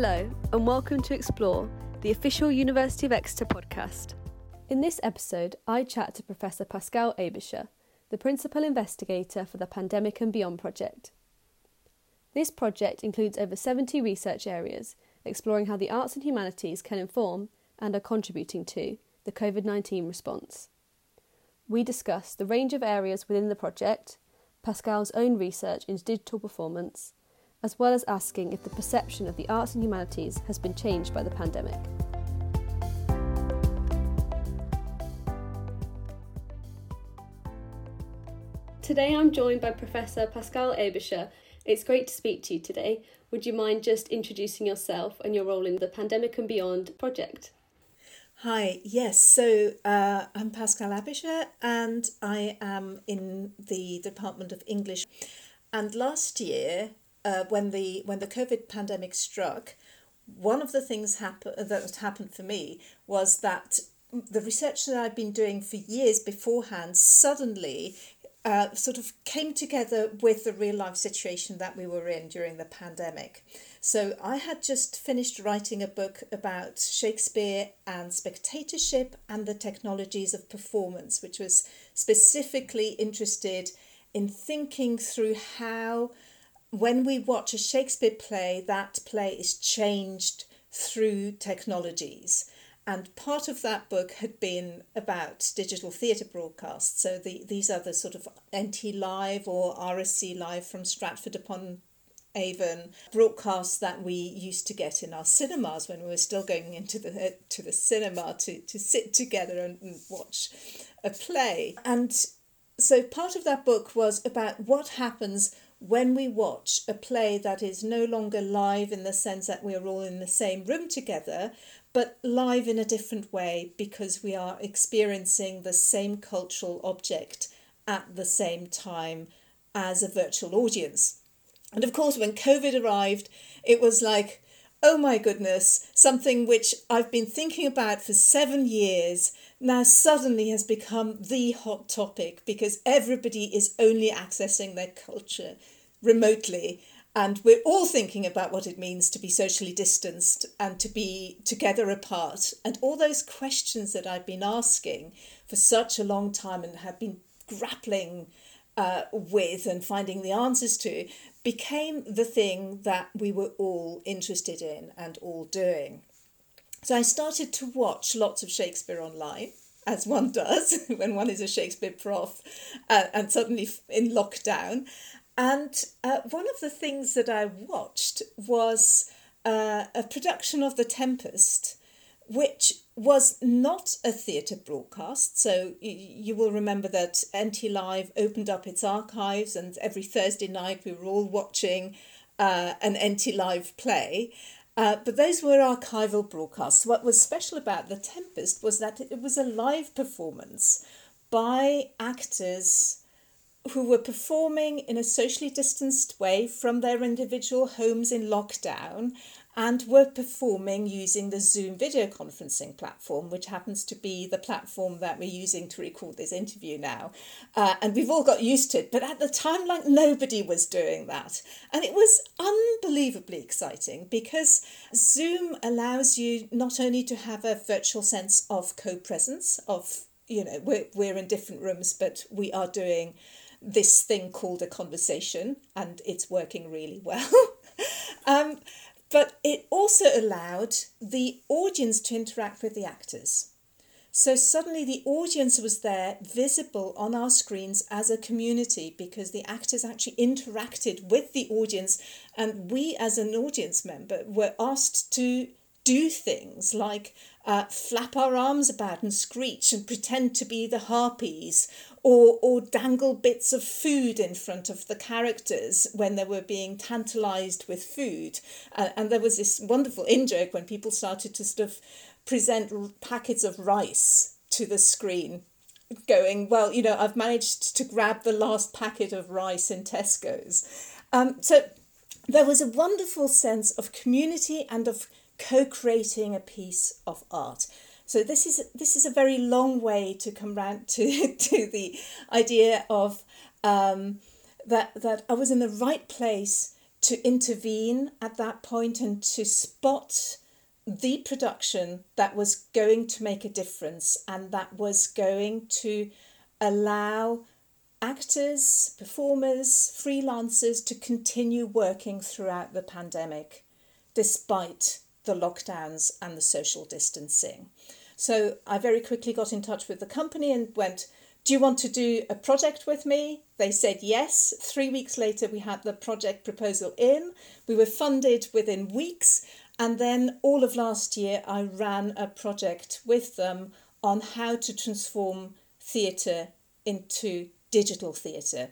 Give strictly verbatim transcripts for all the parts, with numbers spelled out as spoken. Hello, and welcome to Explore, the official University of Exeter podcast. In this episode, I chat to Professor Pascal Abisher, the Principal Investigator for the Pandemic and Beyond project. This project includes over seventy research areas, exploring how the arts and humanities can inform, and are contributing to, the covid nineteen response. We discuss the range of areas within the project, Pascal's own research into digital performance, as well as asking if the perception of the arts and humanities has been changed by the pandemic. Today I'm joined by Professor Pascal Abisher. It's great to speak to you today. Would you mind just introducing yourself and your role in the Pandemic and Beyond project? Hi, yes, so uh, I'm Pascal Abisher and I am in the Department of English. And last year, uh, when the when the COVID pandemic struck, one of the things happen- that happened for me was that the research that I've been doing for years beforehand suddenly uh, sort of came together with the real life situation that we were in during the pandemic. So I had just finished writing a book about Shakespeare and spectatorship and the technologies of performance, which was specifically interested in thinking through how, when we watch a Shakespeare play, that play is changed through technologies. And part of that book had been about digital theatre broadcasts. So the, these are the sort of N T Live or R S C Live from Stratford-upon-Avon broadcasts that we used to get in our cinemas when we were still going into the to the cinema to, to sit together and, and watch a play. And so part of that book was about what happens when we watch a play that is no longer live in the sense that we are all in the same room together, but live in a different way because we are experiencing the same cultural object at the same time as a virtual audience. And of course, when COVID arrived, it was like, oh my goodness, something which I've been thinking about for seven years now suddenly has become the hot topic because everybody is only accessing their culture remotely. And we're all thinking about what it means to be socially distanced and to be together apart. And all those questions that I've been asking for such a long time and have been grappling uh, with and finding the answers to became the thing that we were all interested in and all doing. So I started to watch lots of Shakespeare online, as one does when one is a Shakespeare prof uh, and suddenly in lockdown. And uh, one of the things that I watched was uh, a production of The Tempest, which was not a theatre broadcast. So you, you will remember that N T Live opened up its archives and every Thursday night we were all watching uh, an N T Live play. Uh, but those were archival broadcasts. What was special about The Tempest was that it was a live performance by actors who were performing in a socially distanced way from their individual homes in lockdown and were performing using the Zoom video conferencing platform, which happens to be the platform that we're using to record this interview now. Uh, and we've all got used to it, but at the time, like, nobody was doing that. And it was unbelievably exciting because Zoom allows you not only to have a virtual sense of co-presence, of, you know, we're, we're in different rooms, but we are doing this thing called a conversation, and it's working really well. um, But it also allowed the audience to interact with the actors. So suddenly the audience was there, visible on our screens as a community, because the actors actually interacted with the audience. And we, as an audience member, were asked to do things like uh, flap our arms about and screech and pretend to be the harpies or or dangle bits of food in front of the characters when they were being tantalised with food. Uh, and there was this wonderful in-joke when people started to sort of present packets of rice to the screen going, well, you know, I've managed to grab the last packet of rice in Tesco's. Um, so there was a wonderful sense of community and of co-creating a piece of art. So this is this is a very long way to come round to, to the idea of um, that that I was in the right place to intervene at that point and to spot the production that was going to make a difference and that was going to allow actors, performers, freelancers to continue working throughout the pandemic despite the lockdowns and the social distancing. So I very quickly got in touch with the company and went, do you want to do a project with me? They said yes. Three weeks later, we had the project proposal in. We were funded within weeks. And then all of last year, I ran a project with them on how to transform theatre into digital theatre.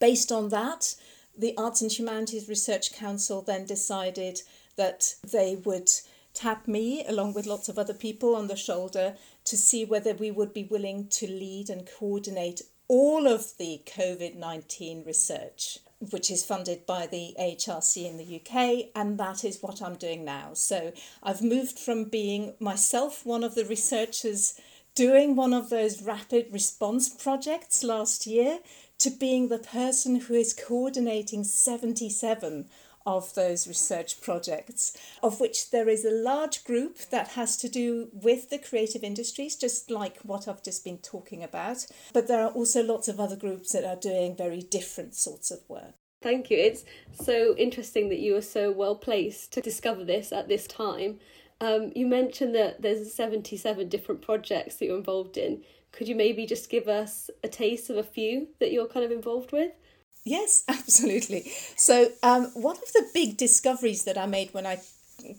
Based on that, the Arts and Humanities Research Council then decided that they would tap me, along with lots of other people, on the shoulder to see whether we would be willing to lead and coordinate all of the COVID nineteen research, which is funded by the A H R C in the U K, and that is what I'm doing now. So I've moved from being myself one of the researchers doing one of those rapid response projects last year to being the person who is coordinating seventy-seven of those research projects, of which there is a large group that has to do with the creative industries, just like what I've just been talking about. But there are also lots of other groups that are doing very different sorts of work. Thank you. It's so interesting that you are so well placed to discover this at this time. Um, you mentioned that there's seventy-seven different projects that you're involved in. Could you maybe just give us a taste of a few that you're kind of involved with? Yes, absolutely. So um, one of the big discoveries that I made when I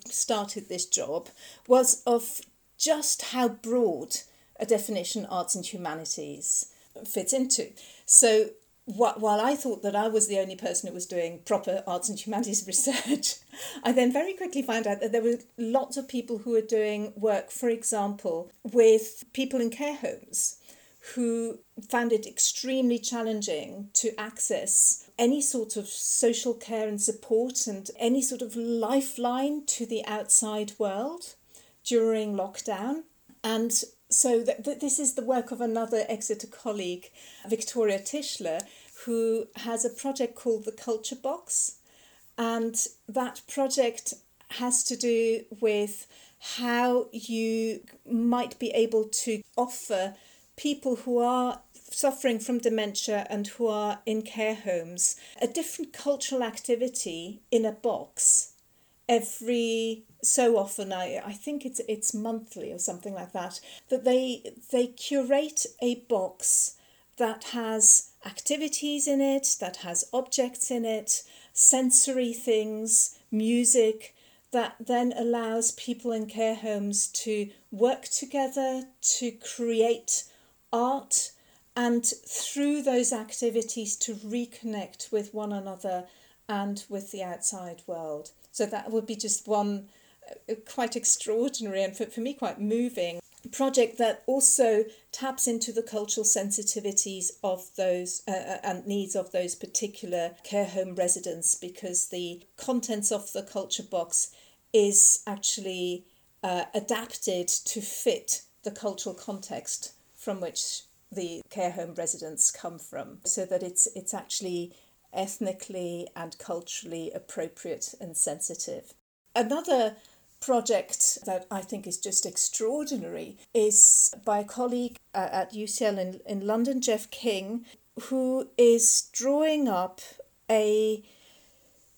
started this job was of just how broad a definition arts and humanities fits into. So wh- while I thought that I was the only person who was doing proper arts and humanities research, I then very quickly found out that there were lots of people who were doing work, for example, with people in care homes, who found it extremely challenging to access any sort of social care and support and any sort of lifeline to the outside world during lockdown. And so th- th- this is the work of another Exeter colleague, Victoria Tischler, who has a project called The Culture Box. And that project has to do with how you might be able to offer people who are suffering from dementia and who are in care homes a different cultural activity in a box every so often. I, I think it's it's monthly or something like that, that they they curate a box that has activities in it, that has objects in it, sensory things, music, that then allows people in care homes to work together to create art, and through those activities to reconnect with one another and with the outside world. So that would be just one quite extraordinary and for me quite moving project that also taps into the cultural sensitivities of those uh, and needs of those particular care home residents, because the contents of the culture box is actually uh, adapted to fit the cultural context from which the care home residents come from, so that it's it's actually ethnically and culturally appropriate and sensitive. Another project that I think is just extraordinary is by a colleague at U C L in, in London, Geoff King, who is drawing up a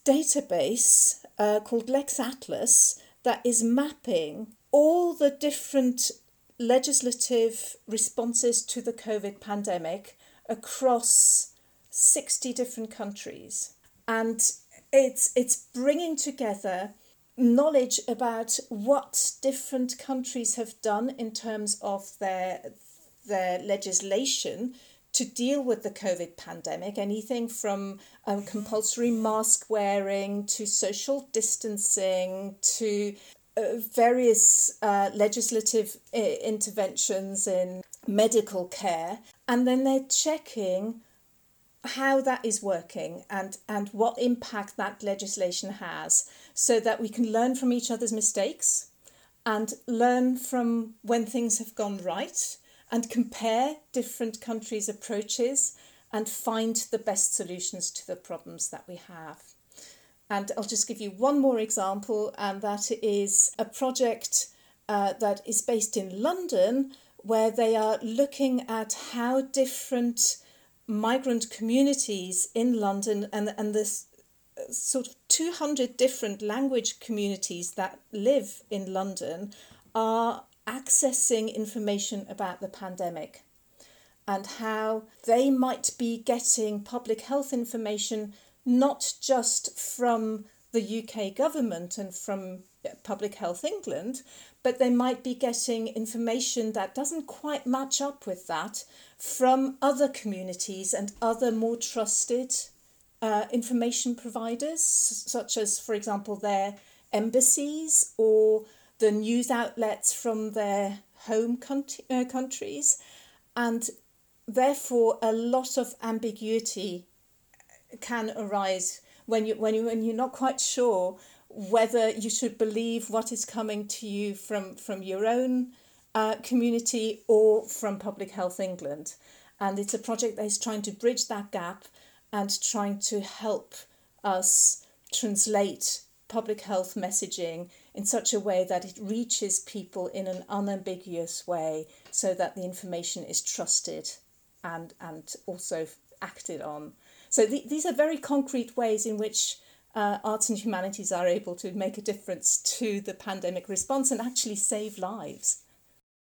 database uh, called Lex Atlas that is mapping all the different legislative responses to the COVID pandemic across sixty different countries. And it's it's bringing together knowledge about what different countries have done in terms of their their legislation to deal with the COVID pandemic, anything from um, compulsory mask wearing to social distancing to Uh, various uh, legislative uh, interventions in medical care, and then they're checking how that is working and, and what impact that legislation has, so that we can learn from each other's mistakes and learn from when things have gone right and compare different countries' approaches and find the best solutions to the problems that we have. And I'll just give you one more example, and that is a project uh, that is based in London, where they are looking at how different migrant communities in London and, and this sort of two hundred different language communities that live in London are accessing information about the pandemic and how they might be getting public health information not just from the U K government and from Public Health England, but they might be getting information that doesn't quite match up with that from other communities and other more trusted uh, information providers, such as, for example, their embassies or the news outlets from their home country, uh, countries. And therefore, a lot of ambiguity can arise when you when you when you're not quite sure whether you should believe what is coming to you from from your own uh, community or from Public Health England. And it's a project that is trying to bridge that gap and trying to help us translate public health messaging in such a way that it reaches people in an unambiguous way, so that the information is trusted and and also acted on. So th- these are very concrete ways in which uh, arts and humanities are able to make a difference to the pandemic response and actually save lives.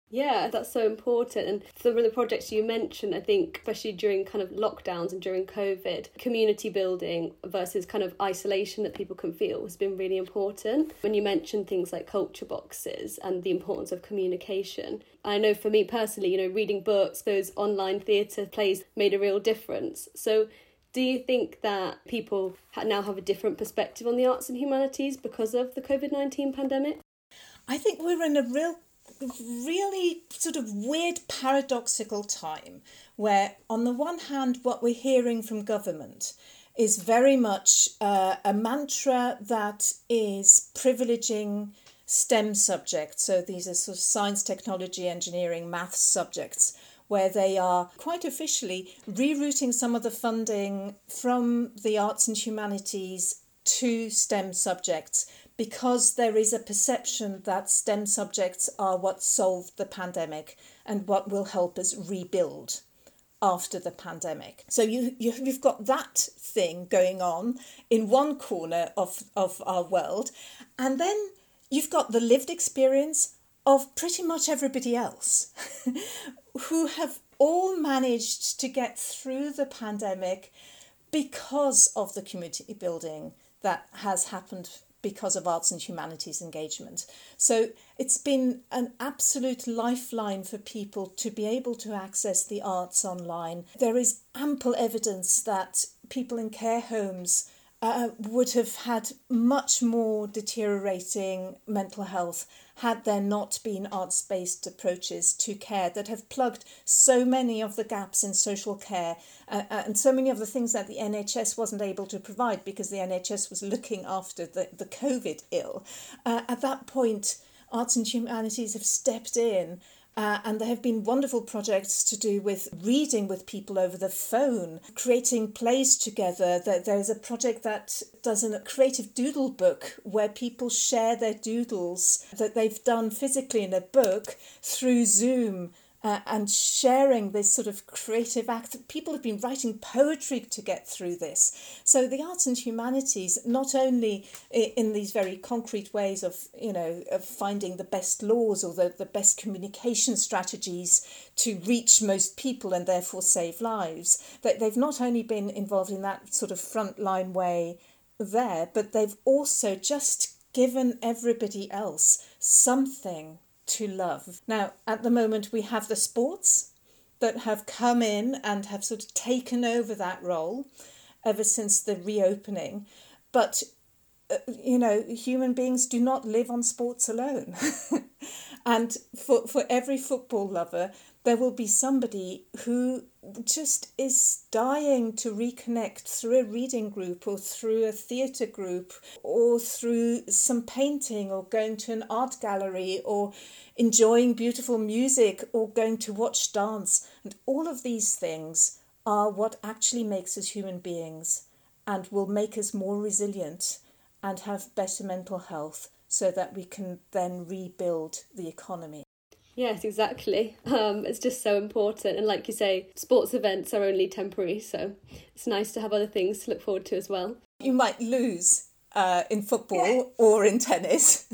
Yeah, that's so important. And some of the projects you mentioned, I think, especially during kind of lockdowns and during COVID, community building versus kind of isolation that people can feel has been really important. When you mentioned things like culture boxes and the importance of communication, I know for me personally, you know, reading books, those online theatre plays made a real difference. So do you think that people now have a different perspective on the arts and humanities because of the COVID nineteen pandemic? I think we're in a real really sort of weird paradoxical time where, on the one hand, what we're hearing from government is very much uh, a mantra that is privileging STEM subjects. So these are sort of science, technology, engineering, maths subjects, where they are quite officially rerouting some of the funding from the arts and humanities to STEM subjects, because there is a perception that STEM subjects are what solved the pandemic and what will help us rebuild after the pandemic. So you, you, you've got that thing going on in one corner of, of our world. And then you've got the lived experience of pretty much everybody else who have all managed to get through the pandemic because of the community building that has happened because of arts and humanities engagement. So it's been an absolute lifeline for people to be able to access the arts online. There is ample evidence that people in care homes uh, would have had much more deteriorating mental health had there not been arts-based approaches to care that have plugged so many of the gaps in social care uh, and so many of the things that the N H S wasn't able to provide because the N H S was looking after the, the COVID ill. Uh, at that point, arts and humanities have stepped in uh, and there have been wonderful projects to do with reading with people over the phone, creating plays together. There's a project that does a creative doodle book where people share their doodles that they've done physically in a book through Zoom uh, and sharing this sort of creative act. People have been writing poetry to get through this. So the arts and humanities, not only in these very concrete ways of, you know, of finding the best laws or the, the best communication strategies to reach most people and therefore save lives, that they've not only been involved in that sort of frontline way there, but they've also just given everybody else something to love. Now, at the moment, we have the sports that have come in and have sort of taken over that role ever since the reopening. But, uh, you know, human beings do not live on sports alone. And for, for every football lover, there will be somebody who just is dying to reconnect through a reading group or through a theatre group or through some painting or going to an art gallery or enjoying beautiful music or going to watch dance. And all of these things are what actually makes us human beings and will make us more resilient and have better mental health so that we can then rebuild the economy. Yes, exactly. Um, it's just so important. And like you say, sports events are only temporary, so it's nice to have other things to look forward to as well. You might lose uh, in football yeah. or in tennis,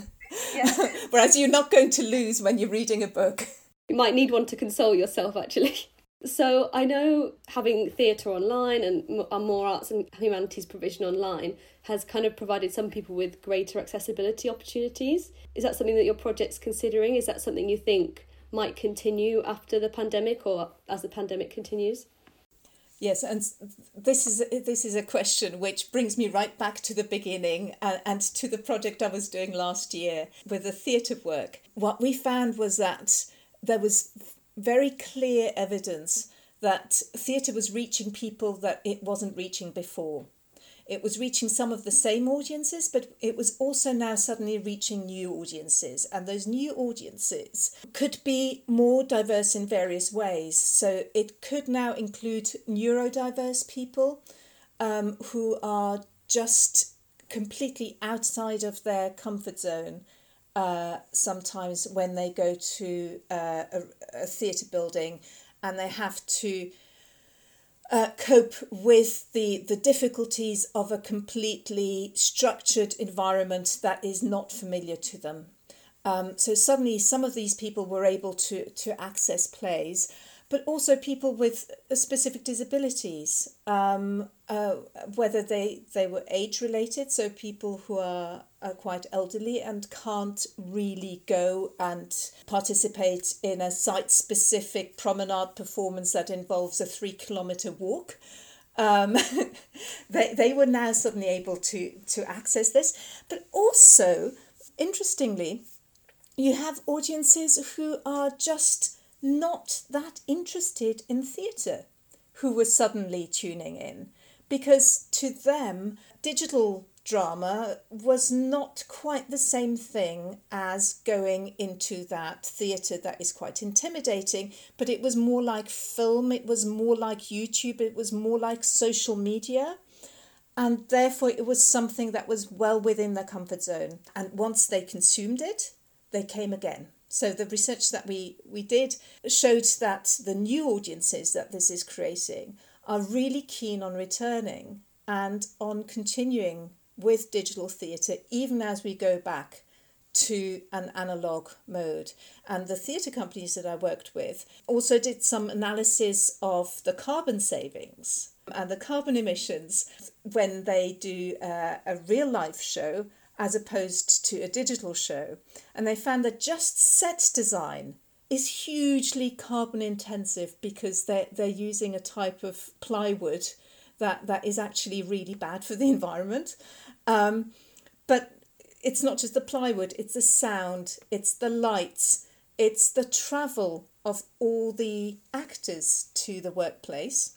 yeah. whereas you're not going to lose when you're reading a book. You might need one to console yourself, actually. So I know having theatre online and more arts and humanities provision online has kind of provided some people with greater accessibility opportunities. Is that something that your project's considering? Is that something you think might continue after the pandemic or as the pandemic continues? Yes, and this is this is a question which brings me right back to the beginning and, and to the project I was doing last year with the theatre work. What we found was that there was very clear evidence that theatre was reaching people that it wasn't reaching before. It was reaching some of the same audiences, but it was also now suddenly reaching new audiences. And those new audiences could be more diverse in various ways. So it could now include neurodiverse people um, who are just completely outside of their comfort zone. Uh, sometimes when they go to uh, a, a theatre building and they have to uh, cope with the, the difficulties of a completely structured environment that is not familiar to them. Um, so suddenly some of these people were able to, to access plays, but also people with specific disabilities, um, uh, whether they, they were age-related, so people who are, are quite elderly and can't really go and participate in a site-specific promenade performance that involves a three-kilometre walk. Um, they, they were now suddenly able to, to access this. But also, interestingly, you have audiences who are just not that interested in theatre who were suddenly tuning in, because to them digital drama was not quite the same thing as going into that theatre that is quite intimidating, but it was more like film, it was more like YouTube, it was more like social media, and therefore it was something that was well within their comfort zone. And once they consumed it, they came again. So the research that we, we did showed that the new audiences that this is creating are really keen on returning and on continuing with digital theatre, even as we go back to an analogue mode. And the theatre companies that I worked with also did some analysis of the carbon savings and the carbon emissions when they do a, a real-life show as opposed to a digital show. And they found that just set design is hugely carbon intensive because they're, they're using a type of plywood that, that is actually really bad for the environment. Um, but it's not just the plywood, it's the sound, it's the lights, it's the travel of all the actors to the workplace.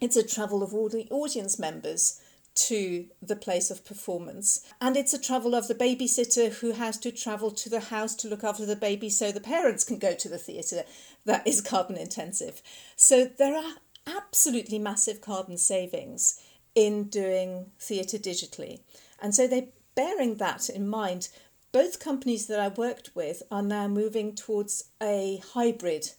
It's a travel of all the audience members to the place of performance. And it's a travel of the babysitter who has to travel to the house to look after the baby so the parents can go to the theatre. That is carbon intensive. So there are absolutely massive carbon savings in doing theatre digitally. And so they're bearing that in mind. Both companies that I worked with are now moving towards a hybrid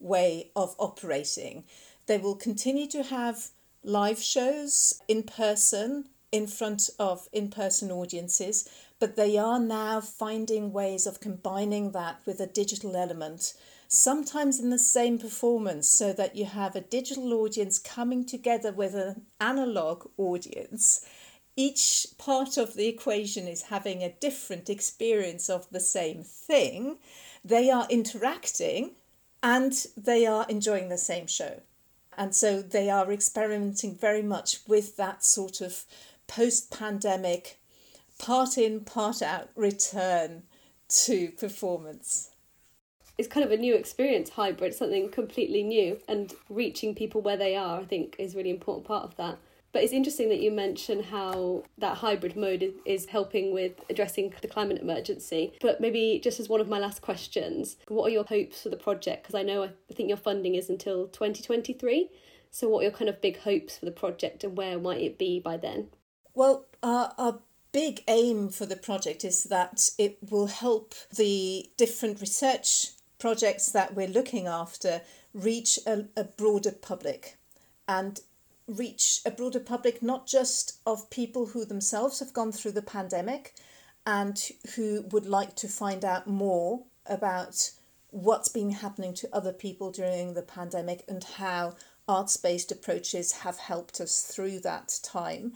way of operating. They will continue to have live shows in person, in front of in-person audiences, but they are now finding ways of combining that with a digital element, sometimes in the same performance, so that you have a digital audience coming together with an analogue audience. Each part of the equation is having a different experience of the same thing. They are interacting and they are enjoying the same show. And so they are experimenting very much with that sort of post-pandemic, part in, part out return to performance. It's kind of a new experience, hybrid, something completely new, and reaching people where they are, I think, is a really important part of that. But it's interesting that you mention how that hybrid mode is helping with addressing the climate emergency. But maybe just as one of my last questions, what are your hopes for the project? Because I know I think your funding is until twenty twenty-three. So what are your kind of big hopes for the project and where might it be by then? Well, our, our big aim for the project is that it will help the different research projects that we're looking after reach a, a broader public, and reach a broader public not just of people who themselves have gone through the pandemic and who would like to find out more about what's been happening to other people during the pandemic and how arts-based approaches have helped us through that time,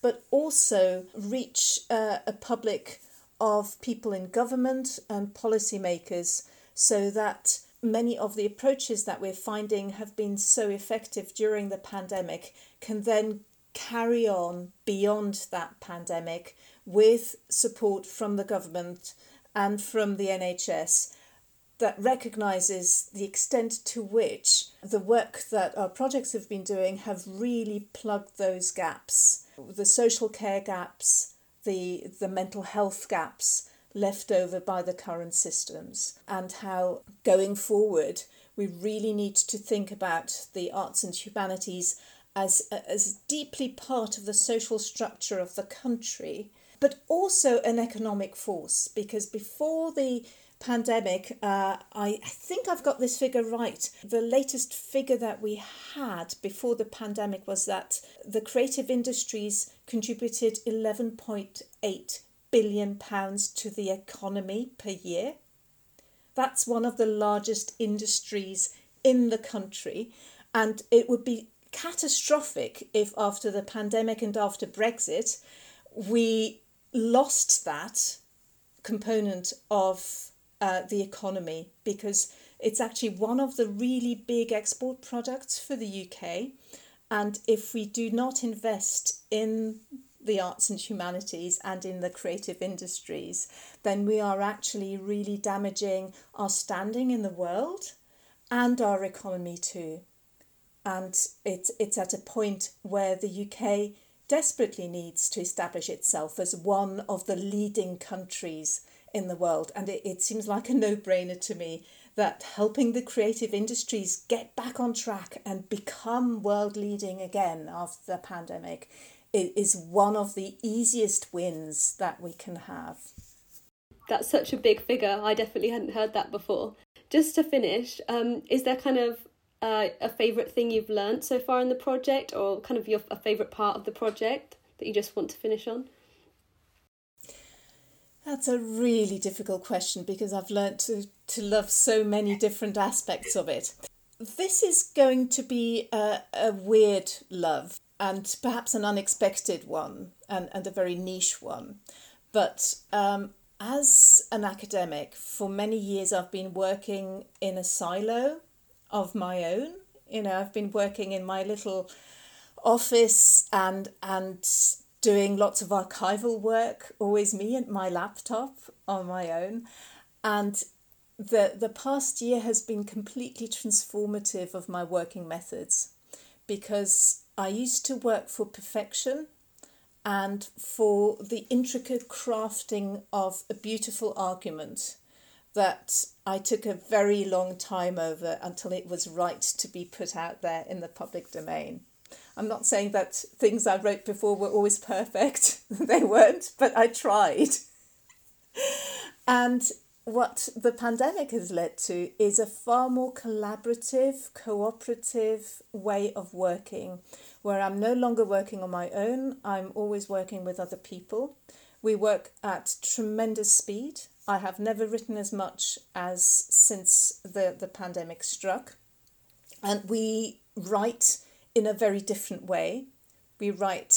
but also reach uh, a public of people in government and policymakers, so that many of the approaches that we're finding have been so effective during the pandemic can then carry on beyond that pandemic with support from the government and from the N H S that recognises the extent to which the work that our projects have been doing have really plugged those gaps, the social care gaps, the, the mental health gaps left over by the current systems, and how going forward we really need to think about the arts and humanities as, as deeply part of the social structure of the country, but also an economic force, because before the pandemic, uh, I, I think I've got this figure right. The latest figure that we had before the pandemic was that the creative industries contributed eleven point eight billion pounds to the economy per year. That's one of the largest industries in the country, and it would be catastrophic if after the pandemic and after Brexit we lost that component of uh, the economy, because it's actually one of the really big export products for the U K, and if we do not invest in the arts and humanities and in the creative industries, then we are actually really damaging our standing in the world and our economy too. And it's it's at a point where the U K desperately needs to establish itself as one of the leading countries in the world. And it, it seems like a no-brainer to me that helping the creative industries get back on track and become world-leading again after the pandemic It is one of the easiest wins that we can have. That's such a big figure. I definitely hadn't heard that before. Just to finish, um, is there kind of uh, a favourite thing you've learnt so far in the project, or kind of your a favourite part of the project that you just want to finish on? That's a really difficult question, because I've learnt to, to love so many different aspects of it. This is going to be a, a weird love, and perhaps an unexpected one, and, and a very niche one. But um, as an academic, for many years I've been working in a silo of my own. You know, I've been working in my little office and and doing lots of archival work, always me and my laptop on my own. And the the past year has been completely transformative of my working methods, because I used to work for perfection and for the intricate crafting of a beautiful argument that I took a very long time over until it was right to be put out there in the public domain. I'm not saying that things I wrote before were always perfect. They weren't, but I tried. And what the pandemic has led to is a far more collaborative, cooperative way of working, where I'm no longer working on my own. I'm always working with other people. We work at tremendous speed. I have never written as much as since the, the pandemic struck. And we write in a very different way. We write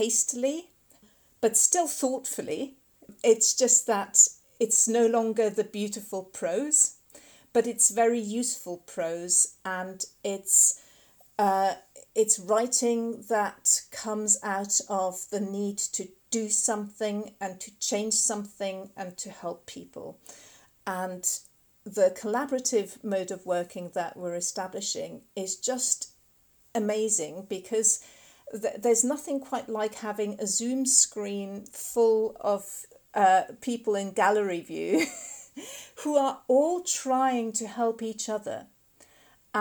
hastily, but still thoughtfully. It's just that it's no longer the beautiful prose, but it's very useful prose, and it's uh, it's writing that comes out of the need to do something and to change something and to help people. And the collaborative mode of working that we're establishing is just amazing, because th- there's nothing quite like having a Zoom screen full of Uh, people in gallery view who are all trying to help each other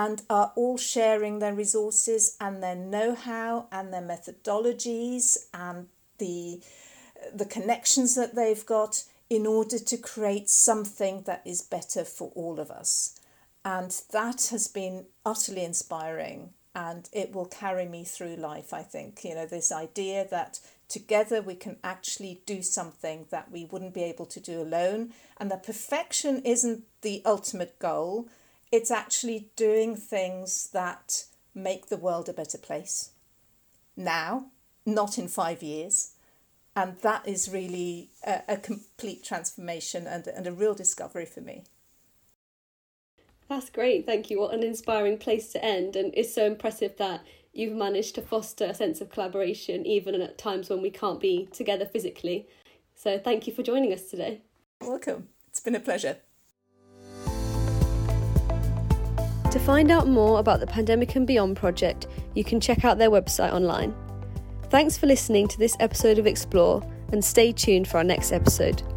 and are all sharing their resources and their know-how and their methodologies and the the connections that they've got, in order to create something that is better for all of us. And that has been utterly inspiring, and it will carry me through life, I think. You know, this idea that together we can actually do something that we wouldn't be able to do alone, and that perfection isn't the ultimate goal. It's actually doing things that make the world a better place now, not in five years. And that is really a, a complete transformation and, and a real discovery for me. That's great. Thank you. What an inspiring place to end. And it's so impressive that you've managed to foster a sense of collaboration, even at times when we can't be together physically. So thank you for joining us today. Welcome. It's been a pleasure. To find out more about the Pandemic and Beyond project, you can check out their website online. Thanks for listening to this episode of Explore, and stay tuned for our next episode.